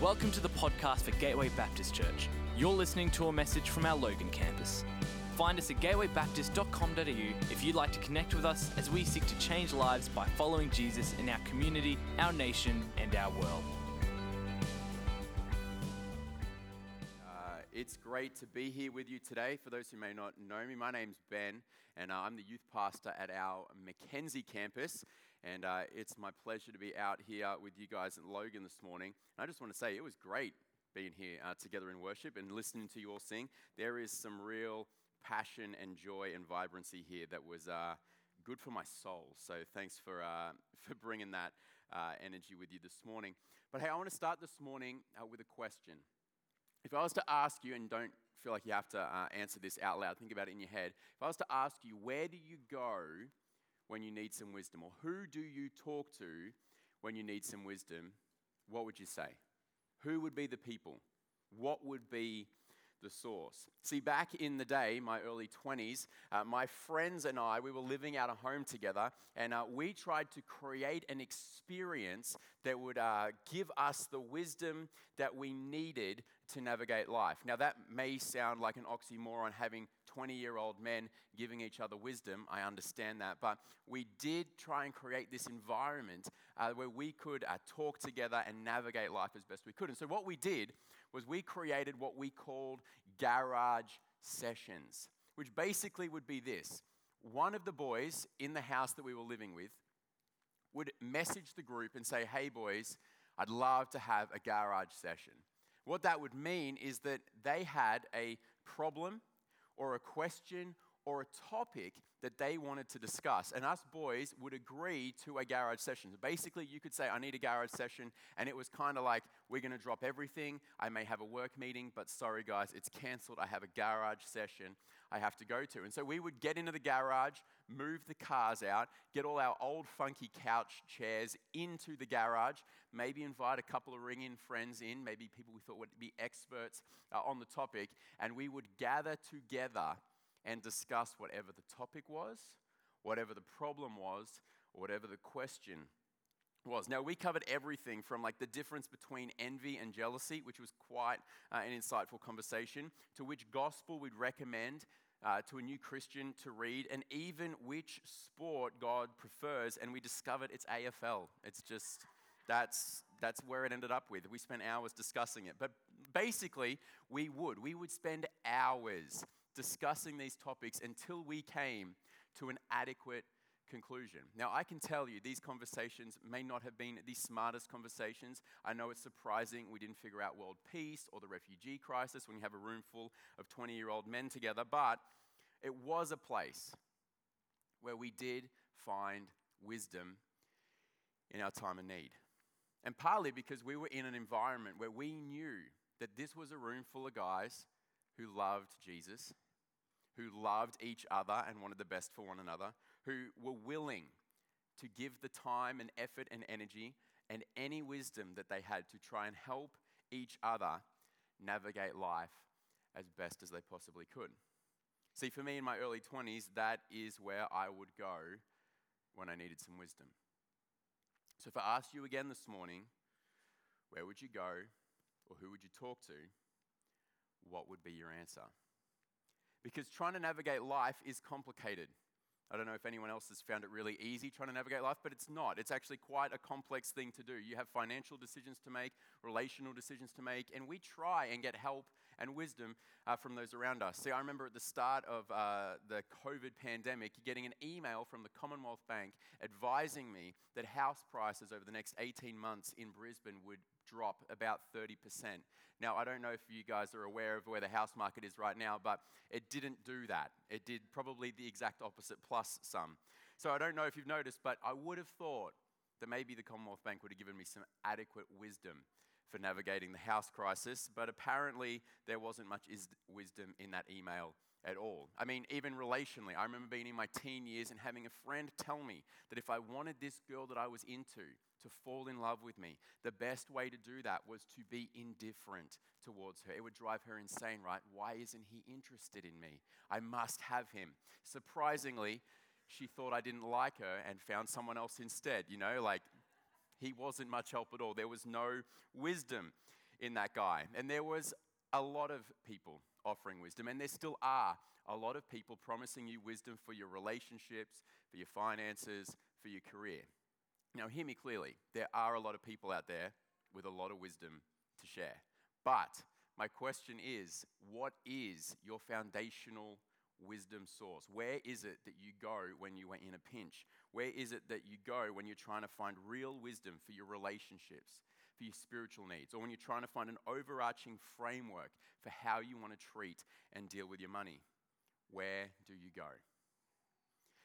Welcome to the podcast for Gateway Baptist Church. You're listening to a message from our Logan campus. Find us at gatewaybaptist.com.au if you'd like to connect with us as we seek to change lives by following Jesus in our community, our nation, and our world. It's great to be here with you today. For those who may not know me, my name's Ben, and I'm the youth pastor at our McKenzie campus. And it's my pleasure to be out here with you guys at Logan this morning. And I just want to say it was great being here together in worship and listening to you all sing. There is some real passion and joy and vibrancy here that was good for my soul. So thanks for bringing that energy with you this morning. But hey, I want to start this morning with a question. If I was to ask you, and don't feel like you have to answer this out loud, think about it in your head. If I was to ask you, where do you go when you need some wisdom? Or who do you talk to when you need some wisdom? What would you say? Who would be the people? What would be the source? See, back in the day, my early 20s, my friends and I, we were living out of home together, and we tried to create an experience that would give us the wisdom that we needed to navigate life. Now, that may sound like an oxymoron, having 20-year-old men giving each other wisdom. I understand that, but we did try and create this environment where we could talk together and navigate life as best we could. And so what we did was we created what we called garage sessions, which basically would be this. One of the boys in the house that we were living with would message the group and say, "Hey boys, I'd love to have a garage session." What that would mean is that they had a problem or a question or a topic that they wanted to discuss. And us boys would agree to a garage session. So basically, you could say, "I need a garage session." And it was kind of like, we're going to drop everything. I may have a work meeting, but sorry, guys, it's canceled. I have a garage session I have to go to. And so we would get into the garage, move the cars out, get all our old funky couch chairs into the garage, maybe invite a couple of ring-in friends in, maybe people we thought would be experts on the topic. And we would gather together and discuss whatever the topic was, whatever the problem was, or whatever the question was. Now, we covered everything from like the difference between envy and jealousy, which was quite an insightful conversation, to which gospel we'd recommend to a new Christian to read, and even which sport God prefers. And we discovered it's AFL. It's just... That's where it ended up with. We spent hours discussing it. But basically, we would spend hours discussing these topics until we came to an adequate conclusion. Now, I can tell you these conversations may not have been the smartest conversations. I know it's surprising we didn't figure out world peace or the refugee crisis when you have a room full of 20-year-old men together, but it was a place where we did find wisdom in our time of need. And partly because we were in an environment where we knew that this was a room full of guys who loved Jesus, who loved each other and wanted the best for one another, who were willing to give the time and effort and energy and any wisdom that they had to try and help each other navigate life as best as they possibly could. See, for me in my early 20s, that is where I would go when I needed some wisdom. So if I asked you again this morning, where would you go or who would you talk to, what would be your answer? Because trying to navigate life is complicated. I don't know if anyone else has found it really easy trying to navigate life, but it's not. It's actually quite a complex thing to do. You have financial decisions to make, relational decisions to make, and we try and get help and wisdom from those around us. See, I remember at the start of the COVID pandemic, getting an email from the Commonwealth Bank advising me that house prices over the next 18 months in Brisbane would drop about 30%. Now, I don't know if you guys are aware of where the house market is right now, but it didn't do that. It did probably the exact opposite, plus some. So I don't know if you've noticed, but I would have thought that maybe the Commonwealth Bank would have given me some adequate wisdom for navigating the house crisis, but apparently there wasn't much wisdom in that email at all. I mean, even relationally, I remember being in my teen years and having a friend tell me that if I wanted this girl that I was into to fall in love with me, the best way to do that was to be indifferent towards her. It would drive her insane, right? Why isn't he interested in me? I must have him. Surprisingly, she thought I didn't like her and found someone else instead. You know, like he wasn't much help at all. There was no wisdom in that guy. And there was a lot of people offering wisdom, and there still are a lot of people promising you wisdom for your relationships, for your finances, for your career. Now, hear me clearly. There are a lot of people out there with a lot of wisdom to share. But my question is, what is your foundational wisdom source? Where is it that you go when you are in a pinch? Where is it that you go when you're trying to find real wisdom for your relationships, for your spiritual needs, or when you're trying to find an overarching framework for how you want to treat and deal with your money? Where do you go?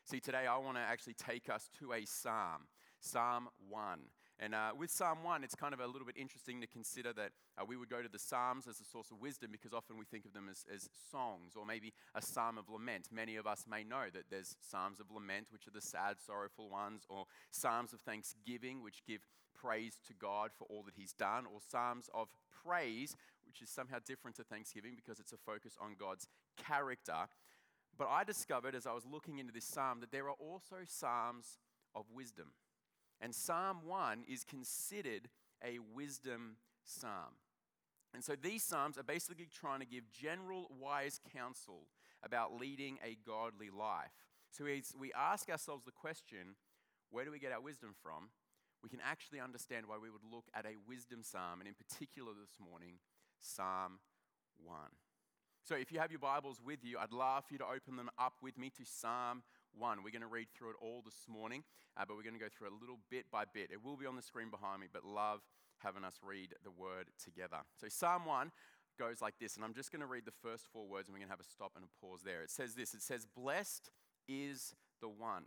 See, today I want to actually take us to a psalm, Psalm 1. And with Psalm 1, it's kind of a little bit interesting to consider that we would go to the Psalms as a source of wisdom, because often we think of them as songs, or maybe a psalm of lament. Many of us may know that there's psalms of lament, which are the sad, sorrowful ones, or psalms of thanksgiving, which give praise to God for all that He's done, or psalms of praise, which is somehow different to thanksgiving because it's a focus on God's character. But I discovered as I was looking into this psalm that there are also psalms of wisdom. And Psalm 1 is considered a wisdom psalm. And so these psalms are basically trying to give general wise counsel about leading a godly life. So as we ask ourselves the question, where do we get our wisdom from? We can actually understand why we would look at a wisdom psalm, and in particular this morning, Psalm 1. So if you have your Bibles with you, I'd love for you to open them up with me to Psalm 1. We're going to read through it all this morning, but we're going to go through it a little bit by bit. It will be on the screen behind me, but love having us read the word together. So Psalm 1 goes like this, and I'm just going to read the first four words, and we're going to have a stop and a pause there. It says this, it says, "Blessed is the one."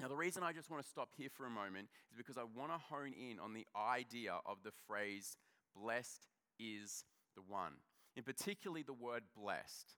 Now, the reason I just want to stop here for a moment is because I want to hone in on the idea of the phrase, "Blessed is the one." In particularly the word "blessed,"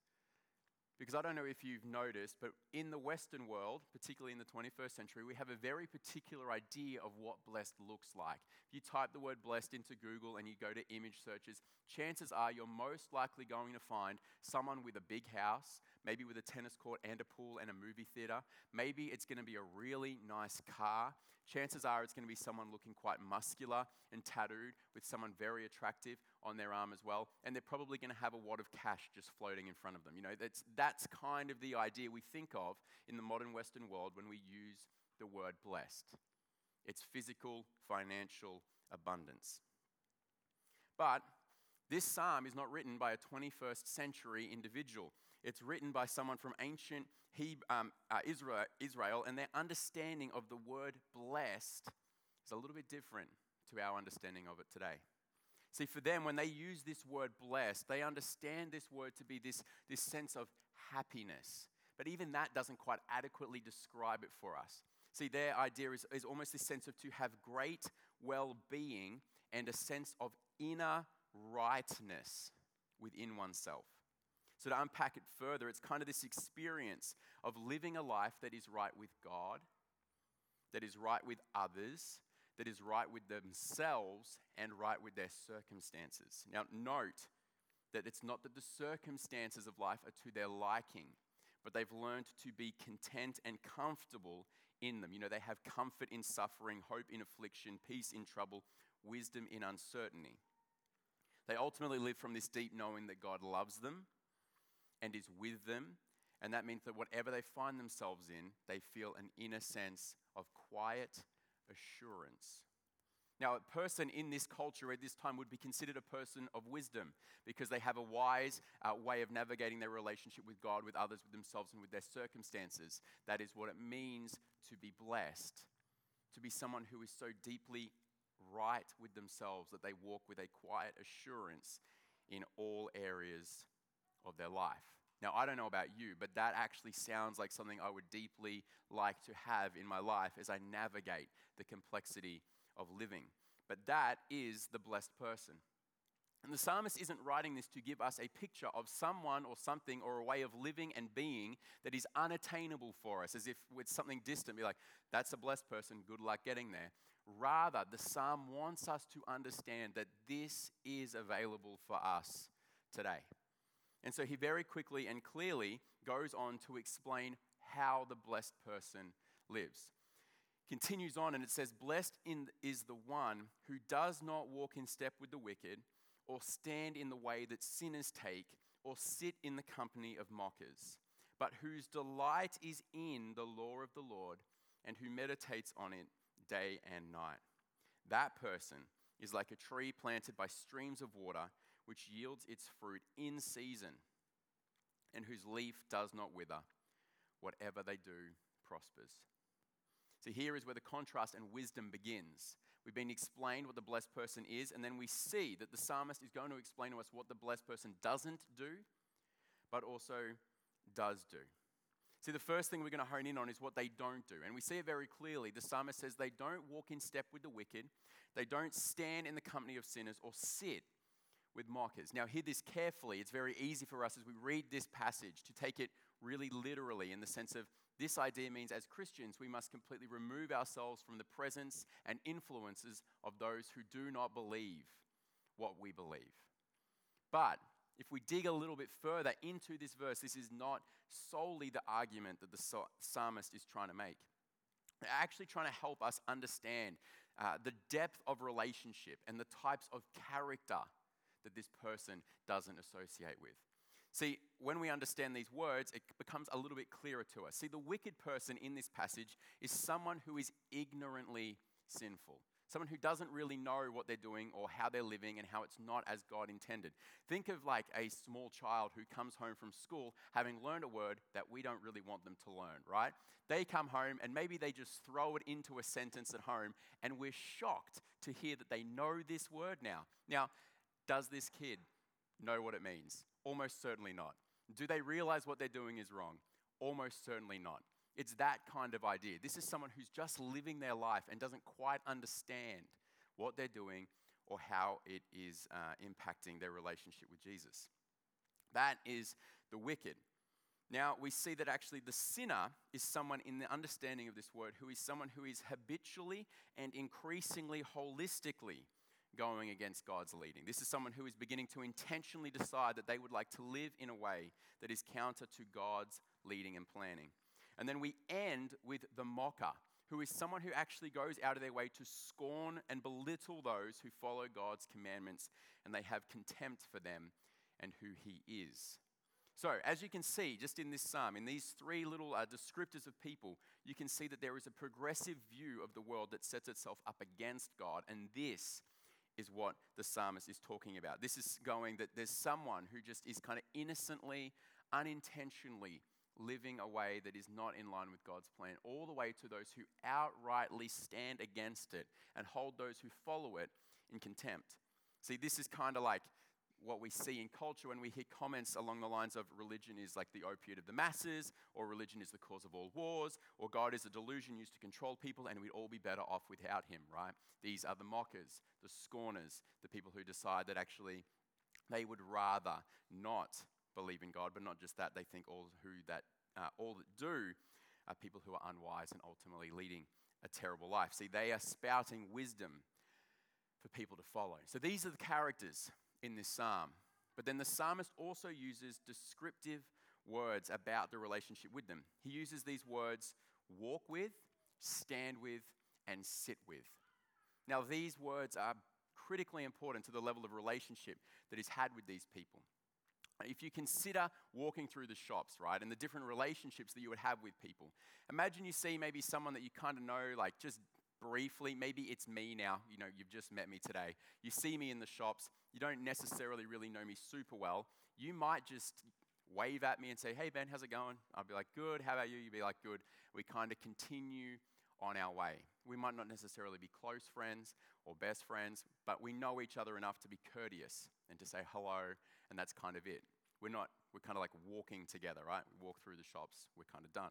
because I don't know if you've noticed, but in the Western world, particularly in the 21st century, we have a very particular idea of what blessed looks like. If you type the word "blessed" into Google and you go to image searches, chances are you're most likely going to find someone with a big house, maybe with a tennis court and a pool and a movie theater. Maybe it's going to be a really nice car. Chances are it's going to be someone looking quite muscular and tattooed, with someone very attractive on their arm as well. And they're probably going to have a wad of cash just floating in front of them. You know, that's kind of the idea we think of in the modern Western world when we use the word "blessed." It's physical, financial abundance. But this psalm is not written by a 21st century individual. It's written by someone from ancient Israel, and their understanding of the word "blessed" is a little bit different to our understanding of it today. See, for them, when they use this word "blessed," they understand this word to be this sense of happiness. But even that doesn't quite adequately describe it for us. See, their idea is almost this sense of to have great well-being and a sense of inner rightness within oneself. So to unpack it further, it's kind of this experience of living a life that is right with God, that is right with others, that is right with themselves, and right with their circumstances. Now, note that it's not that the circumstances of life are to their liking, but they've learned to be content and comfortable in them. You know, they have comfort in suffering, hope in affliction, peace in trouble, wisdom in uncertainty. They ultimately live from this deep knowing that God loves them and is with them, and that means that whatever they find themselves in, they feel an inner sense of quiet assurance. Now, a person in this culture at this time would be considered a person of wisdom, because they have a wise way of navigating their relationship with God, with others, with themselves, and with their circumstances. That is what it means to be blessed, to be someone who is so deeply right with themselves that they walk with a quiet assurance in all areas of their life. Now, I don't know about you, but that actually sounds like something I would deeply like to have in my life as I navigate the complexity of living. But that is the blessed person. And the psalmist isn't writing this to give us a picture of someone or something or a way of living and being that is unattainable for us, as if with something distant, be like, that's a blessed person, good luck getting there. Rather, the psalm wants us to understand that this is available for us today. And so he very quickly and clearly goes on to explain how the blessed person lives. continues on and it says, "Blessed is the one who does not walk in step with the wicked, or stand in the way that sinners take, or sit in the company of mockers, but whose delight is in the law of the Lord, and who meditates on it day and night. That person is like a tree planted by streams of water, which yields its fruit in season, and whose leaf does not wither. Whatever they do prospers." So here is where the contrast and wisdom begins. We've been explained what the blessed person is, and then we see that the psalmist is going to explain to us what the blessed person doesn't do, but also does do. See, the first thing we're going to hone in on is what they don't do. And we see it very clearly. The psalmist says they don't walk in step with the wicked. They don't stand in the company of sinners or sit with mockers. Now, hear this carefully. It's very easy for us as we read this passage to take it really literally, in the sense of this idea means as Christians, we must completely remove ourselves from the presence and influences of those who do not believe what we believe. But if we dig a little bit further into this verse, this is not solely the argument that the psalmist is trying to make. They're actually trying to help us understand the depth of relationship and the types of character that this person doesn't associate with. See, when we understand these words, it becomes a little bit clearer to us. See, the wicked person in this passage is someone who is ignorantly sinful. Someone who doesn't really know what they're doing or how they're living and how it's not as God intended. Think of like a small child who comes home from school having learned a word that we don't really want them to learn, right? They come home and maybe they just throw it into a sentence at home, and we're shocked to hear that they know this word now. Now, does this kid know what it means? Almost certainly not. Do they realize what they're doing is wrong? Almost certainly not. It's that kind of idea. This is someone who's just living their life and doesn't quite understand what they're doing or how it is impacting their relationship with Jesus. That is the wicked. Now, we see that actually the sinner is someone, in the understanding of this word, who is someone who is habitually and increasingly holistically going against God's leading. This is someone who is beginning to intentionally decide that they would like to live in a way that is counter to God's leading and planning. And then we end with the mocker, who is someone who actually goes out of their way to scorn and belittle those who follow God's commandments, and they have contempt for them and who He is. So, as you can see, just in this psalm, in these three little descriptors of people, you can see that there is a progressive view of the world that sets itself up against God, and this is what the psalmist is talking about. This is going that there's someone who just is kind of innocently, unintentionally living a way that is not in line with God's plan, all the way to those who outrightly stand against it and hold those who follow it in contempt. See, this is kind of like what we see in culture when we hear comments along the lines of religion is like the opiate of the masses, or religion is the cause of all wars, or God is a delusion used to control people and we'd all be better off without Him, right? These are the mockers, the scorners, the people who decide that actually they would rather not believe in God. But not just that, they think all that do are people who are unwise and ultimately leading a terrible life. See, they are spouting wisdom for people to follow. So these are the characters in this psalm. But then the psalmist also uses descriptive words about the relationship with them. He uses these words: walk with, stand with, and sit with. Now, these words are critically important to the level of relationship that is had with these people. If you consider walking through the shops, right, and the different relationships that you would have with people, imagine you see maybe someone that you kind of know, like just briefly, maybe it's me now, you know, you've just met me today. You see me in the shops, you don't necessarily really know me super well. You might just wave at me and say, "Hey Ben, how's it going?" I'll be like, "Good, how about you?" You'd be like, "Good." We kind of continue on our way. We might not necessarily be close friends or best friends, but we know each other enough to be courteous and to say hello, and that's kind of it. We're kind of like walking together, right? We walk through the shops, we're kind of done.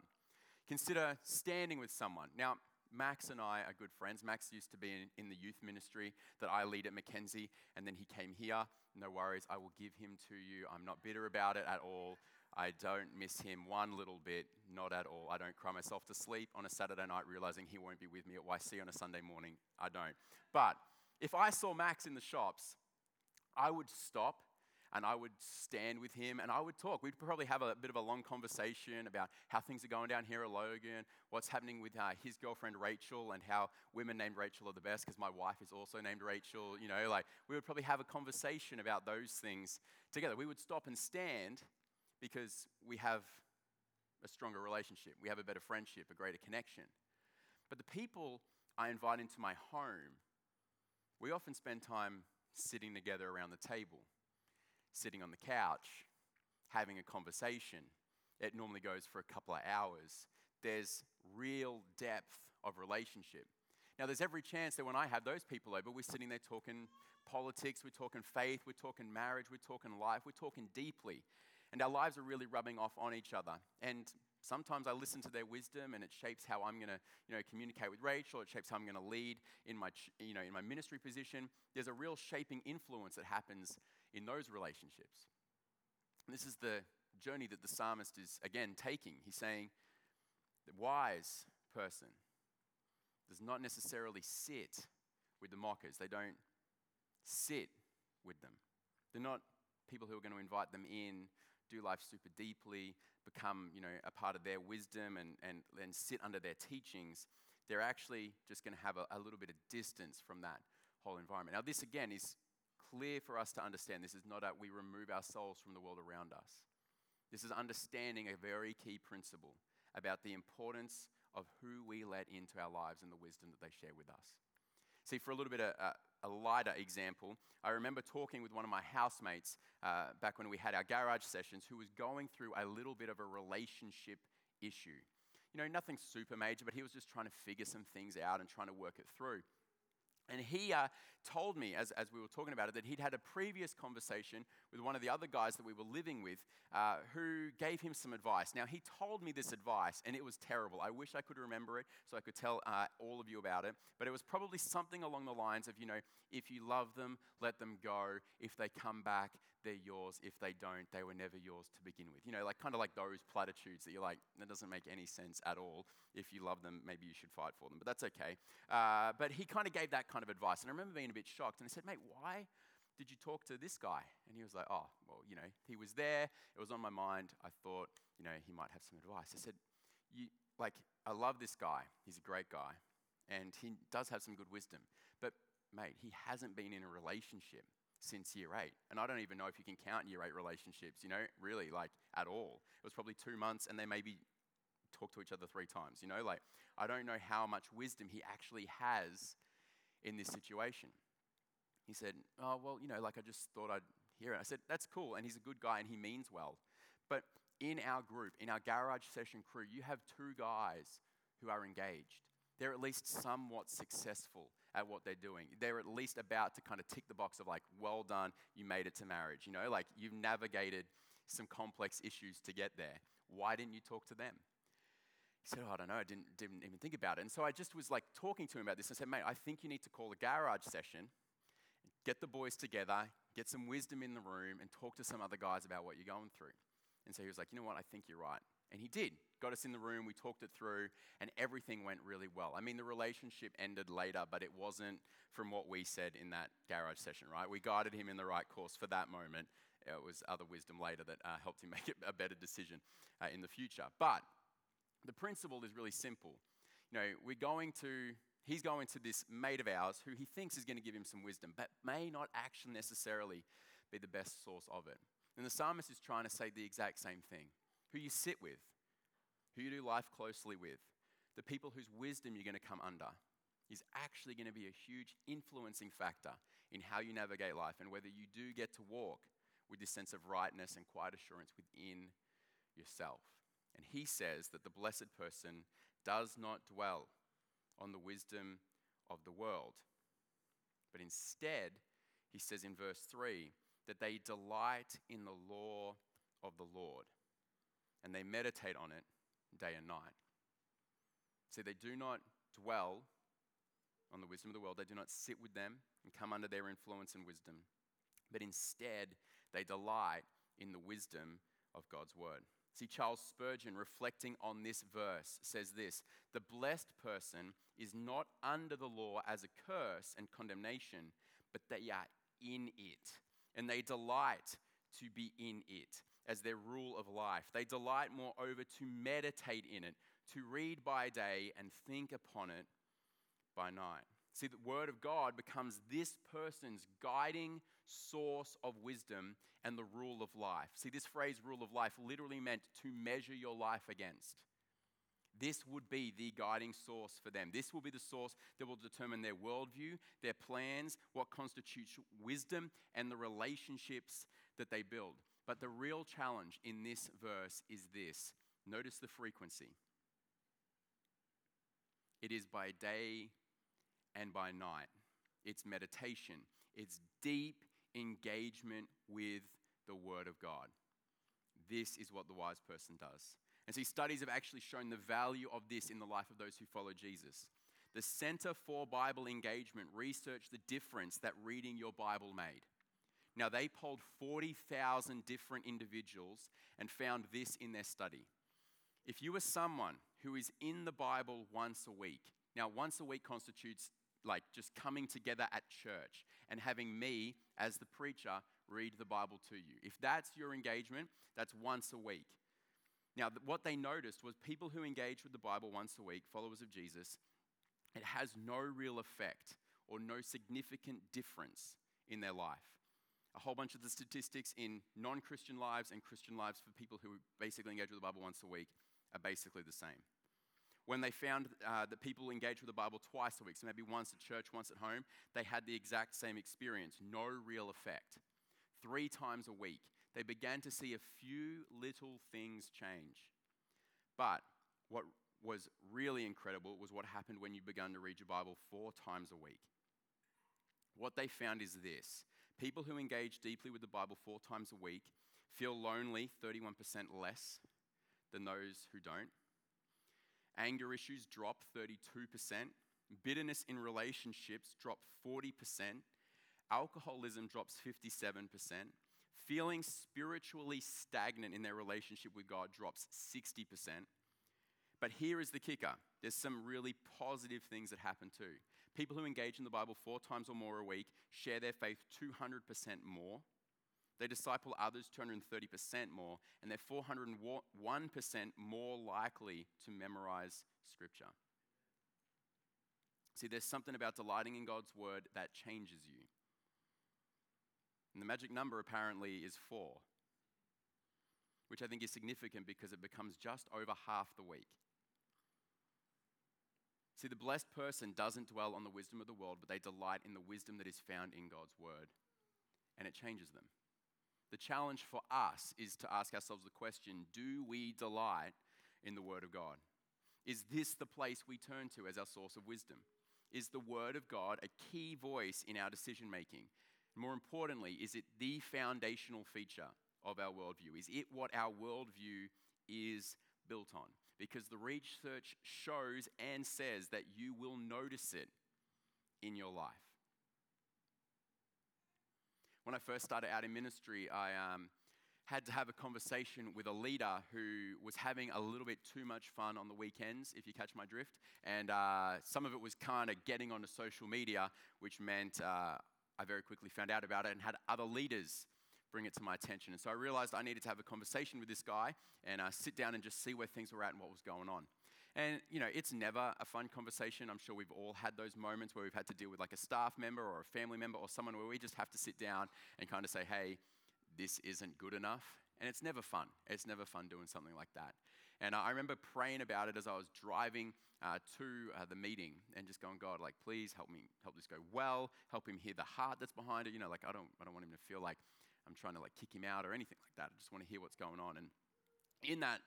Consider standing with someone. Now, Max and I are good friends. Max used to be in the youth ministry that I lead at McKenzie, and then he came here. No worries, I will give him to you. I'm not bitter about it at all. I don't miss him one little bit, not at all. I don't cry myself to sleep on a Saturday night realizing he won't be with me at YC on a Sunday morning. I don't. But if I saw Max in the shops, I would stop and I would stand with him and I would talk. We'd probably have a bit of a long conversation about how things are going down here at Logan, what's happening with his girlfriend Rachel and how women named Rachel are the best because my wife is also named Rachel. You know, like we would probably have a conversation about those things together. We would stop and stand because we have a stronger relationship. We have a better friendship, a greater connection. But the people I invite into my home, we often spend time sitting together around the table, sitting on the couch, having a conversation. It normally goes for a couple of hours. There's real depth of relationship. Now, there's every chance that when I have those people over, we're sitting there talking politics, we're talking faith, we're talking marriage, we're talking life, we're talking deeply. And our lives are really rubbing off on each other. And sometimes I listen to their wisdom, and it shapes how I'm going to, communicate with Rachel. It shapes how I'm going to lead in my, in my ministry position. There's a real shaping influence that happens in those relationships. And this is the journey that the psalmist is again taking. He's saying the wise person does not necessarily sit with the mockers. They don't sit with them. They're not people who are going to invite them in, do life super deeply, become, a part of their wisdom and sit under their teachings. They're actually just going to have a little bit of distance from that whole environment. Now, this again is clear for us to understand. This is not that we remove ourselves from the world around us. This is understanding a very key principle about the importance of who we let into our lives and the wisdom that they share with us. See, for a little bit of a lighter example, I remember talking with one of my housemates back when we had our garage sessions, who was going through a little bit of a relationship issue. Nothing super major, but he was just trying to figure some things out and trying to work it through. And he told me, as we were talking about it, that he'd had a previous conversation with one of the other guys that we were living with who gave him some advice. Now, he told me this advice, and it was terrible. I wish I could remember it so I could tell all of you about it. But it was probably something along the lines of, if you love them, let them go. If they come back, they're yours. If they don't, they were never yours to begin with. Kind of like those platitudes that you're like, that doesn't make any sense at all. If you love them, maybe you should fight for them. But that's okay. But he kind of gave that kind of advice. And I remember being a bit shocked. And I said, mate, why did you talk to this guy? And he was like, oh, well, he was there. It was on my mind. I thought, he might have some advice. I said, I love this guy. He's a great guy. And he does have some good wisdom. But, mate, he hasn't been in a relationship since year 8. And I don't even know if you can count year 8 relationships, really, at all. It was probably 2 months, and they maybe talked to each other 3 times, I don't know how much wisdom he actually has in this situation. He said, oh, well, I just thought I'd hear it. I said, that's cool, and he's a good guy, and he means well. But in our group, in our garage session crew, you have 2 guys who are engaged. They're at least somewhat successful at what they're doing. They're at least about to kind of tick the box of well done, you made it to marriage. You've navigated some complex issues to get there. Why didn't you talk to them? He said, oh, I don't know. I didn't even think about it. And so I just was talking to him about this. I said, mate, I think you need to call a garage session, get the boys together, get some wisdom in the room, and talk to some other guys about what you're going through. And so he was like, you know what? I think you're right. And he did. Got us in the room, we talked it through, and everything went really well. I mean, the relationship ended later, but it wasn't from what we said in that garage session, right? We guided him in the right course for that moment. It was other wisdom later that helped him make a better decision in the future. But the principle is really simple. He's going to this mate of ours who he thinks is going to give him some wisdom, but may not actually necessarily be the best source of it. And the psalmist is trying to say the exact same thing. Who you sit with, who you do life closely with, the people whose wisdom you're going to come under is actually going to be a huge influencing factor in how you navigate life and whether you do get to walk with this sense of rightness and quiet assurance within yourself. And he says that the blessed person does not dwell on the wisdom of the world, but instead, he says in verse 3, that they delight in the law of the Lord, and they meditate on it day and night. See, they do not dwell on the wisdom of the world. They do not sit with them and come under their influence and wisdom. But instead, they delight in the wisdom of God's word. See, Charles Spurgeon, reflecting on this verse, says this: the blessed person is not under the law as a curse and condemnation, but they are in it, and they delight to be in it as their rule of life. They delight moreover to meditate in it, to read by day and think upon it by night. See, the Word of God becomes this person's guiding source of wisdom and the rule of life. See, this phrase, rule of life, literally meant to measure your life against. This would be the guiding source for them. This will be the source that will determine their worldview, their plans, what constitutes wisdom, and the relationships that they build. But the real challenge in this verse is this. Notice the frequency. It is by day and by night. It's meditation. It's deep engagement with the Word of God. This is what the wise person does. And see, studies have actually shown the value of this in the life of those who follow Jesus. The Center for Bible Engagement researched the difference that reading your Bible made. Now, they polled 40,000 different individuals and found this in their study. If you were someone who is in the Bible once a week, now once a week constitutes like just coming together at church and having me as the preacher read the Bible to you. If that's your engagement, that's once a week. Now, what they noticed was people who engage with the Bible once a week, followers of Jesus, it has no real effect or no significant difference in their life. A whole bunch of the statistics in non-Christian lives and Christian lives for people who basically engage with the Bible once a week are basically the same. When they found that people engage with the Bible twice a week, so maybe once at church, once at home, they had the exact same experience, no real effect. 3 times a week, they began to see a few little things change. But what was really incredible was what happened when you began to read your Bible 4 times a week. What they found is this. People who engage deeply with the Bible 4 times a week feel lonely 31% less than those who don't. Anger issues drop 32%. Bitterness in relationships drop 40%. Alcoholism drops 57%. Feeling spiritually stagnant in their relationship with God drops 60%. But here is the kicker. There's some really positive things that happen too. People who engage in the Bible 4 times or more a week share their faith 200% more. They disciple others 230% more, and they're 401% more likely to memorize Scripture. See, there's something about delighting in God's Word that changes you. And the magic number apparently is 4, which I think is significant because it becomes just over half the week. See, the blessed person doesn't dwell on the wisdom of the world, but they delight in the wisdom that is found in God's Word, and it changes them. The challenge for us is to ask ourselves the question, do we delight in the Word of God? Is this the place we turn to as our source of wisdom? Is the Word of God a key voice in our decision-making? More importantly, is it the foundational feature of our worldview? Is it what our worldview is built on? Because the research shows and says that you will notice it in your life. When I first started out in ministry, I had to have a conversation with a leader who was having a little bit too much fun on the weekends, if you catch my drift. And some of it was kind of getting onto social media, which meant I very quickly found out about it and had other leaders bring it to my attention. And so I realized I needed to have a conversation with this guy and sit down and just see where things were at and what was going on. And, you know, it's never a fun conversation. I'm sure we've all had those moments where we've had to deal with like a staff member or a family member or someone where we just have to sit down and kind of say, hey, this isn't good enough. And it's never fun. It's never fun doing something like that. And I remember praying about it as I was driving to the meeting and just going, God, like, please help me, help this go well, help him hear the heart that's behind it. You know, like, I don't want him to feel like I'm trying to like kick him out or anything like that. I just want to hear what's going on. And in that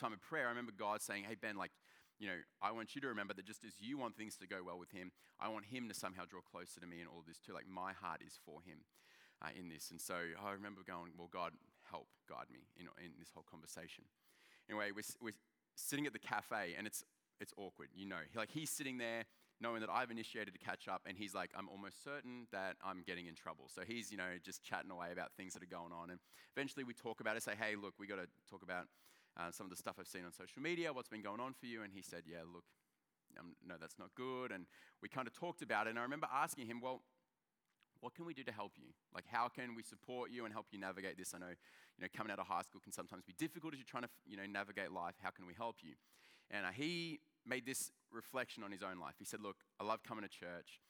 time of prayer, I remember God saying, hey, Ben, like, you know, I want you to remember that just as you want things to go well with him, I want him to somehow draw closer to me and all of this too. Like, my heart is for him in this. And so I remember going, well, God, help guide me in this whole conversation. Anyway, we're sitting at the cafe and it's awkward, you know. Like, he's sitting there knowing that I've initiated a catch-up, and he's like, I'm almost certain that I'm getting in trouble. So he's, you know, just chatting away about things that are going on. And eventually we talk about it, say, hey, look, we got to talk about some of the stuff I've seen on social media, what's been going on for you. And he said, yeah, look, no, that's not good. And we kind of talked about it. And I remember asking him, well, what can we do to help you? Like, how can we support you and help you navigate this? I know, coming out of high school can sometimes be difficult as you're trying to, navigate life. How can we help you? And he made this reflection on his own life. He said, look, I love coming to church.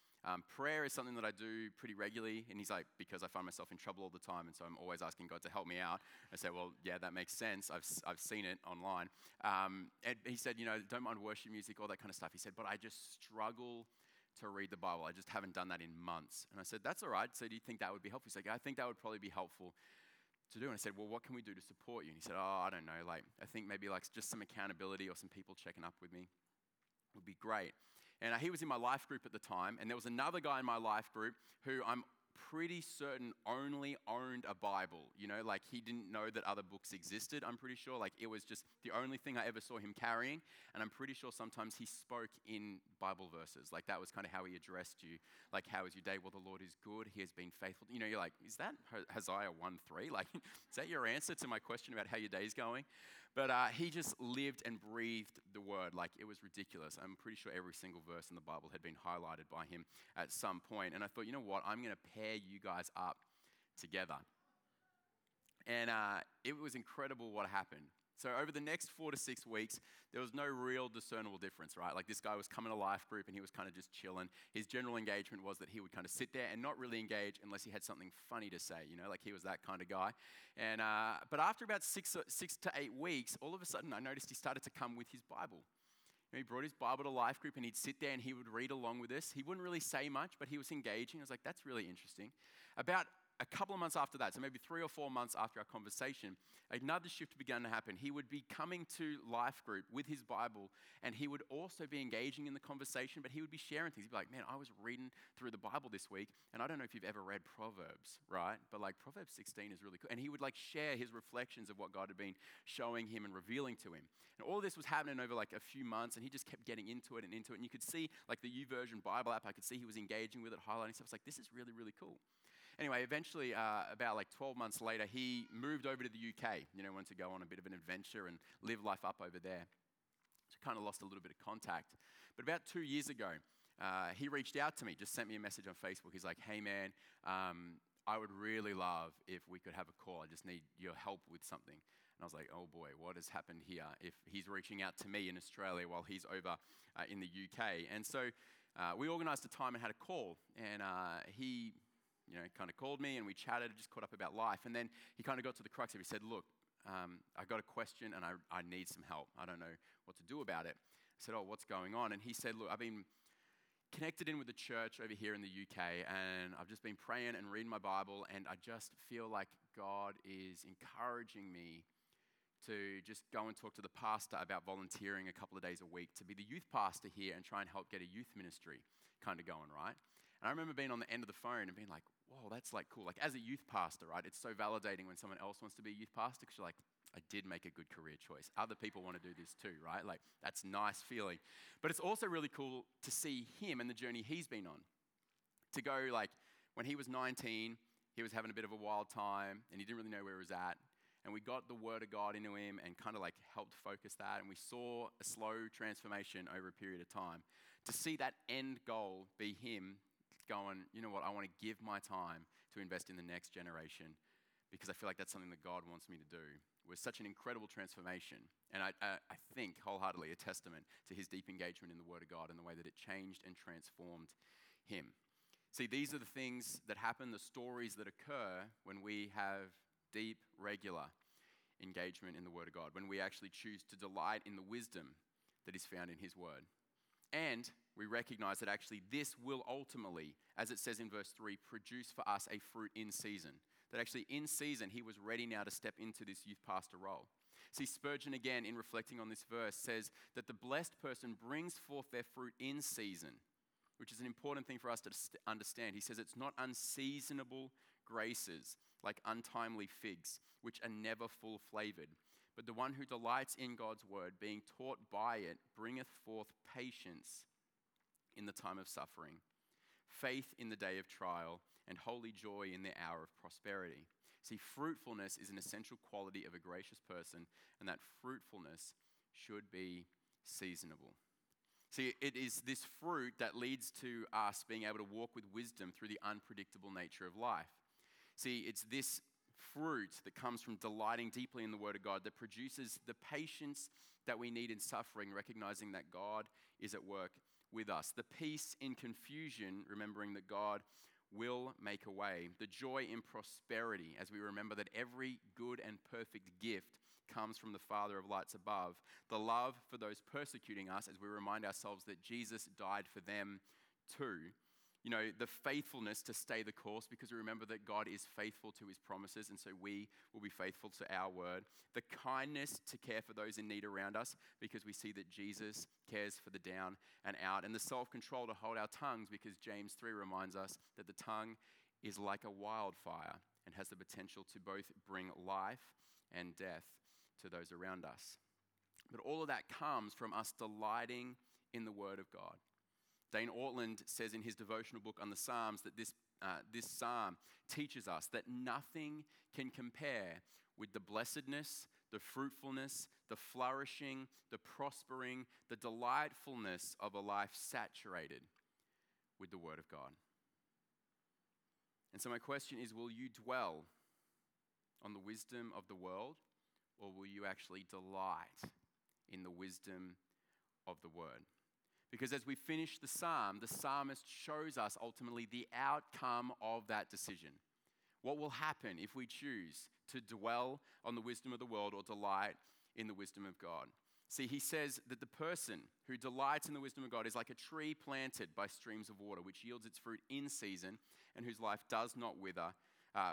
Prayer is something that I do pretty regularly. And he's like, because I find myself in trouble all the time. And so I'm always asking God to help me out. I say, well, yeah, that makes sense. I've seen it online. And he said, don't mind worship music, all that kind of stuff. He said, but I just struggle to read the Bible. I just haven't done that in months. And I said, that's all right. So do you think that would be helpful? He's like, I think that would probably be helpful to do. And I said, well, what can we do to support you? And he said, oh, I don't know. I think maybe just some accountability or some people checking up with me would be great. And he was in my life group at the time. And there was another guy in my life group who I'm pretty certain only owned a Bible. He didn't know that other books existed, I'm pretty sure. It was just the only thing I ever saw him carrying. And I'm pretty sure sometimes he spoke in Bible verses. That was kind of how he addressed you. How is your day? Well, the Lord is good. He has been faithful. You're like, is that Hosea 1:3? Is that your answer to my question about how your day's going? But he just lived and breathed the word. It was ridiculous. I'm pretty sure every single verse in the Bible had been highlighted by him at some point. And I thought, you know what? I'm going to pair you guys up together. And it was incredible what happened. So over the next 4 to 6 weeks, there was no real discernible difference, right? This guy was coming to life group and he was kind of just chilling. His general engagement was that he would kind of sit there and not really engage unless he had something funny to say, he was that kind of guy. And but after about six to eight weeks, all of a sudden I noticed he started to come with his Bible. He brought his Bible to life group and he'd sit there and he would read along with us. He wouldn't really say much, but he was engaging. I was like, that's really interesting. About a couple of months after that, so maybe 3 or 4 months after our conversation, another shift began to happen. He would be coming to life group with his Bible and he would also be engaging in the conversation, but he would be sharing things. He'd be like, man, I was reading through the Bible this week and I don't know if you've ever read Proverbs, right? But Proverbs 16 is really cool. And he would share his reflections of what God had been showing him and revealing to him. And all this was happening over a few months and he just kept getting into it. And you could see the YouVersion Bible app, I could see he was engaging with it, highlighting stuff. I was like, this is really, really cool. Anyway, eventually, about 12 months later, he moved over to the UK, wanted to go on a bit of an adventure and live life up over there. So kind of lost a little bit of contact. But about 2 years ago, he reached out to me, just sent me a message on Facebook. He's like, hey man, I would really love if we could have a call. I just need your help with something. And I was like, oh boy, what has happened here? If he's reaching out to me in Australia while he's over in the UK. And so we organized a time and had a call. And he... kind of called me and we chatted, just caught up about life. And then he kind of got to the crux of it. He said, look, I got a question and I need some help. I don't know what to do about it. I said, oh, what's going on? And he said, look, I've been connected in with the church over here in the UK and I've just been praying and reading my Bible and I just feel like God is encouraging me to just go and talk to the pastor about volunteering a couple of days a week to be the youth pastor here and try and help get a youth ministry kind of going, right? And I remember being on the end of the phone and being like, whoa, that's cool. As a youth pastor, right? It's so validating when someone else wants to be a youth pastor because you're like, I did make a good career choice. Other people want to do this too, right? That's a nice feeling. But it's also really cool to see him and the journey he's been on. To go when he was 19, he was having a bit of a wild time and he didn't really know where he was at. And we got the word of God into him and kind of helped focus that. And we saw a slow transformation over a period of time. To see that end goal be him going, you know what, I want to give my time to invest in the next generation because I feel like that's something that God wants me to do. It was such an incredible transformation. And I think wholeheartedly a testament to his deep engagement in the word of God and the way that it changed and transformed him. See, these are the things that happen, the stories that occur when we have deep, regular engagement in the word of God, when we actually choose to delight in the wisdom that is found in his word. And we recognize that actually this will ultimately, as it says in verse 3, produce for us a fruit in season. That actually in season, he was ready now to step into this youth pastor role. See, Spurgeon again, in reflecting on this verse, says that the blessed person brings forth their fruit in season, which is an important thing for us to understand. He says it's not unseasonable graces, like untimely figs, which are never full flavored. But the one who delights in God's word, being taught by it, bringeth forth patience in the time of suffering, faith in the day of trial, and holy joy in the hour of prosperity. See, fruitfulness is an essential quality of a gracious person, and that fruitfulness should be seasonable. See, it is this fruit that leads to us being able to walk with wisdom through the unpredictable nature of life. See, it's this fruit that comes from delighting deeply in the Word of God that produces the patience that we need in suffering, recognizing that God is at work with us. The peace in confusion, remembering that God will make a way. The joy in prosperity, as we remember that every good and perfect gift comes from the Father of lights above. The love for those persecuting us, as we remind ourselves that Jesus died for them too. You know, the faithfulness to stay the course, because we remember that God is faithful to his promises, and so we will be faithful to our word. The kindness to care for those in need around us, because we see that Jesus cares for the down and out. And the self-control to hold our tongues, because James 3 reminds us that the tongue is like a wildfire and has the potential to both bring life and death to those around us. But all of that comes from us delighting in the Word of God. Dane Ortland says in his devotional book on the Psalms that this psalm teaches us that nothing can compare with the blessedness, the fruitfulness, the flourishing, the prospering, the delightfulness of a life saturated with the Word of God. And so my question is, will you dwell on the wisdom of the world, or will you actually delight in the wisdom of the Word? Because as we finish the psalm, the psalmist shows us ultimately the outcome of that decision. What will happen if we choose to dwell on the wisdom of the world or delight in the wisdom of God? See, he says that the person who delights in the wisdom of God is like a tree planted by streams of water, which yields its fruit in season and whose life does not wither,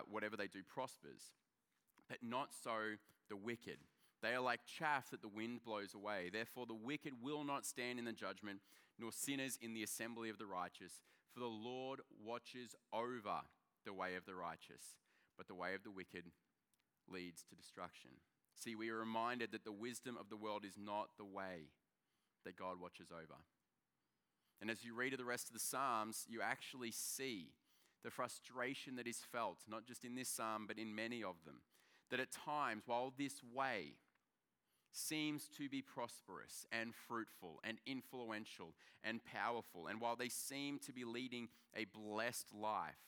whatever they do prospers. But not so the wicked. They are like chaff that the wind blows away. Therefore, the wicked will not stand in the judgment, nor sinners in the assembly of the righteous. For the Lord watches over the way of the righteous, but the way of the wicked leads to destruction. See, we are reminded that the wisdom of the world is not the way that God watches over. And as you read the rest of the Psalms, you actually see the frustration that is felt, not just in this psalm, but in many of them. That at times, while this way seems to be prosperous and fruitful and influential and powerful, and while they seem to be leading a blessed life,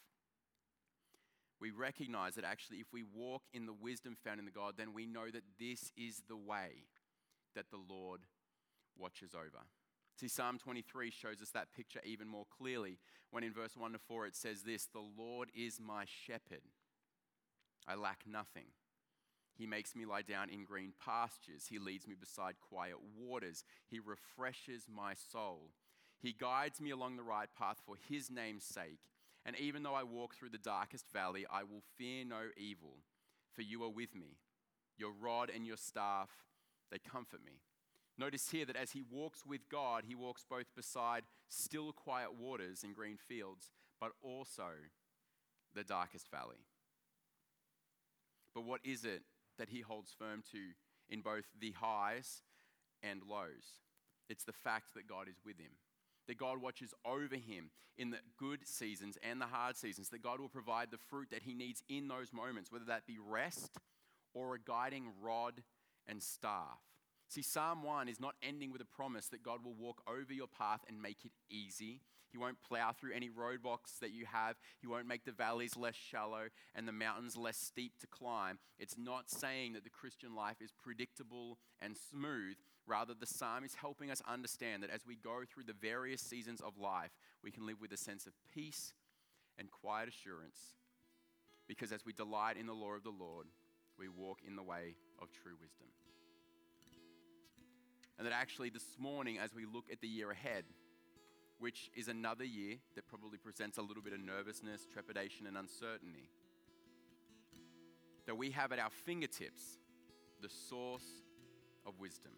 we recognize that actually if we walk in the wisdom found in the God, then we know that this is the way that the Lord watches over. See, Psalm 23 shows us that picture even more clearly when in verse 1-4 it says this, "The Lord is my shepherd, I lack nothing. He makes me lie down in green pastures. He leads me beside quiet waters. He refreshes my soul. He guides me along the right path for his name's sake. And even though I walk through the darkest valley, I will fear no evil, for you are with me. Your rod and your staff, they comfort me." Notice here that as he walks with God, he walks both beside still quiet waters and green fields, but also the darkest valley. But what is it that he holds firm to in both the highs and lows? It's the fact that God is with him, that God watches over him in the good seasons and the hard seasons, that God will provide the fruit that he needs in those moments, whether that be rest or a guiding rod and staff. See, Psalm 1 is not ending with a promise that God will walk over your path and make it easy. He won't plow through any roadblocks that you have. He won't make the valleys less shallow and the mountains less steep to climb. It's not saying that the Christian life is predictable and smooth. Rather, the psalm is helping us understand that as we go through the various seasons of life, we can live with a sense of peace and quiet assurance, because as we delight in the law of the Lord, we walk in the way of true wisdom. And that actually this morning, as we look at the year ahead, which is another year that probably presents a little bit of nervousness, trepidation, and uncertainty, that we have at our fingertips the source of wisdom.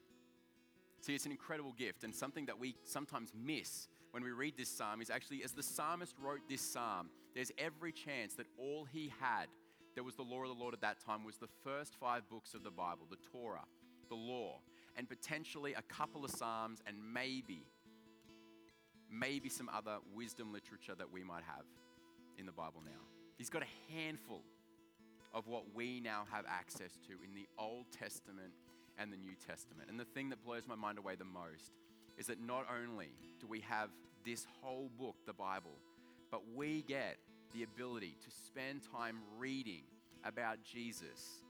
See, it's an incredible gift, and something that we sometimes miss when we read this psalm is actually, as the psalmist wrote this psalm, there's every chance that all he had that was the law of the Lord at that time was the first 5 books of the Bible, the Torah, the law, and potentially a couple of psalms, and maybe some other wisdom literature that we might have in the Bible now. He's got a handful of what we now have access to in the Old Testament and the New Testament. And the thing that blows my mind away the most is that not only do we have this whole book, the Bible, but we get the ability to spend time reading about Jesus,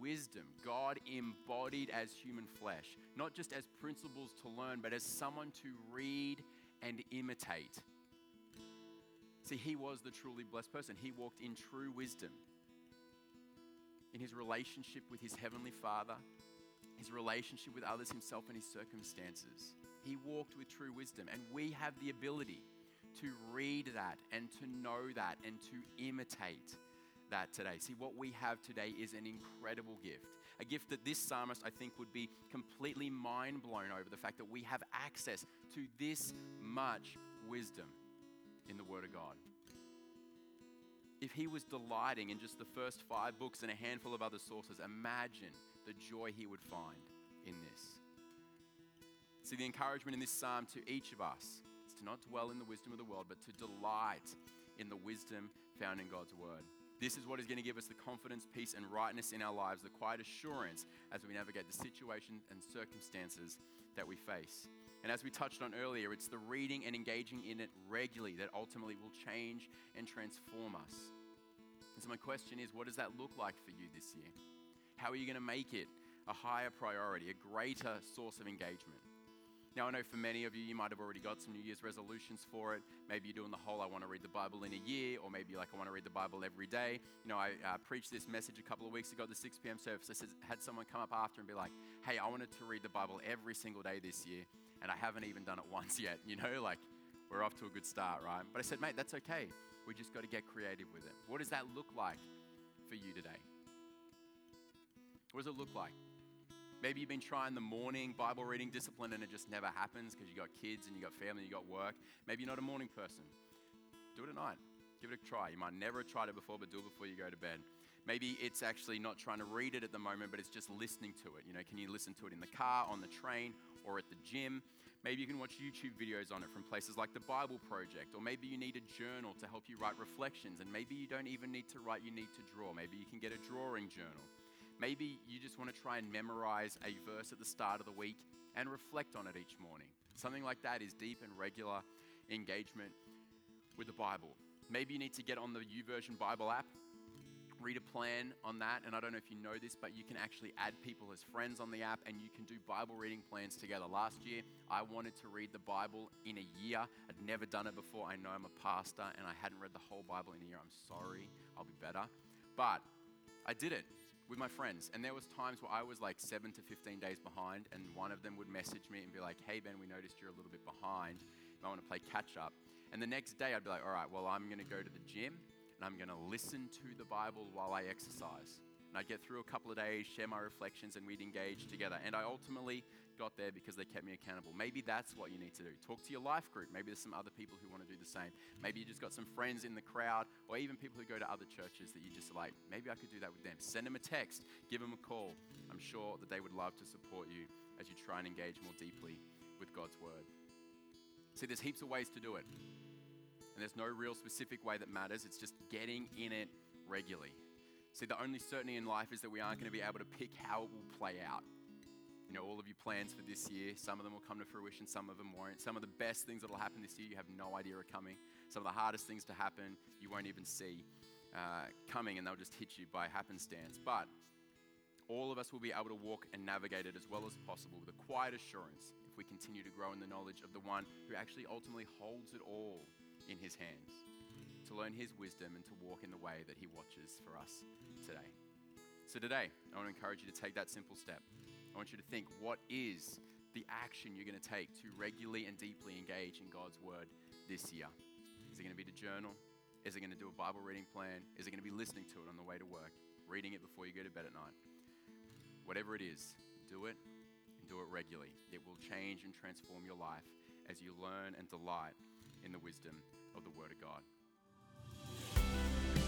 wisdom, God embodied as human flesh, not just as principles to learn, but as someone to read and imitate. See, he was the truly blessed person. He walked in true wisdom. In his relationship with his heavenly Father, his relationship with others, himself and his circumstances, he walked with true wisdom. And we have the ability to read that and to know that and to imitate that today. See, what we have today is an incredible gift, a gift that this psalmist, I think, would be completely mind blown over the fact that we have access to this much wisdom in the Word of God. If he was delighting in just the first 5 books and a handful of other sources, imagine the joy he would find in this. See, the encouragement in this psalm to each of us is to not dwell in the wisdom of the world, but to delight in the wisdom found in God's Word. This is what is going to give us the confidence, peace, and rightness in our lives, the quiet assurance as we navigate the situations and circumstances that we face. And as we touched on earlier, it's the reading and engaging in it regularly that ultimately will change and transform us. And so my question is, what does that look like for you this year? How are you going to make it a higher priority, a greater source of engagement? Now, I know for many of you, you might have already got some New Year's resolutions for it. Maybe you're doing the whole, I want to read the Bible in a year, or maybe like, I want to read the Bible every day. You know, I preached this message a couple of weeks ago at the 6 p.m. service. I had someone come up after and be like, hey, I wanted to read the Bible every single day this year, and I haven't even done it once yet. You know, like, we're off to a good start, right? But I said, mate, that's okay. We just got to get creative with it. What does that look like for you today? What does it look like? Maybe you've been trying the morning Bible reading discipline and it just never happens because you got kids and you got family, you got work. Maybe you're not a morning person. Do it at night. Give it a try. You might never have tried it before, but do it before you go to bed. Maybe it's actually not trying to read it at the moment, but it's just listening to it. You know, can you listen to it in the car, on the train, or at the gym? Maybe you can watch YouTube videos on it from places like the Bible Project, or maybe you need a journal to help you write reflections, and maybe you don't even need to write, you need to draw. Maybe you can get a drawing journal. Maybe you just want to try and memorize a verse at the start of the week and reflect on it each morning. Something like that is deep and regular engagement with the Bible. Maybe you need to get on the YouVersion Bible app, read a plan on that. And I don't know if you know this, but you can actually add people as friends on the app and you can do Bible reading plans together. Last year, I wanted to read the Bible in a year. I'd never done it before. I know I'm a pastor and I hadn't read the whole Bible in a year. I'm sorry. I'll be better. But I did it with my friends. And there was times where I was like 7 to 15 days behind and one of them would message me and be like, hey Ben, we noticed you're a little bit behind. I want to play catch up. And the next day I'd be like, all right, well, I'm going to go to the gym and I'm going to listen to the Bible while I exercise. And I'd get through a couple of days, share my reflections, and we'd engage together. And I ultimately got there because they kept me accountable. Maybe that's what you need to do. Talk to your life group. Maybe there's some other people who want to do the same. Maybe you just got some friends in the crowd or even people who go to other churches that you just like, maybe I could do that with them. Send them a text, give them a call. I'm sure that they would love to support you as you try and engage more deeply with God's Word. See, there's heaps of ways to do it. And there's no real specific way that matters. It's just getting in it regularly. See, the only certainty in life is that we aren't going to be able to pick how it will play out. You know, all of your plans for this year, some of them will come to fruition, some of them won't. Some of the best things that will happen this year, you have no idea are coming. Some of the hardest things to happen, you won't even see coming, and they'll just hit you by happenstance. But all of us will be able to walk and navigate it as well as possible with a quiet assurance if we continue to grow in the knowledge of the one who actually ultimately holds it all in his hands, to learn his wisdom and to walk in the way that he watches for us today. So today, I want to encourage you to take that simple step. I want you to think, what is the action you're going to take to regularly and deeply engage in God's Word this year? Is it going to be to journal? Is it going to do a Bible reading plan? Is it going to be listening to it on the way to work, reading it before you go to bed at night? Whatever it is, do it and do it regularly. It will change and transform your life as you learn and delight in the wisdom of the Word of God.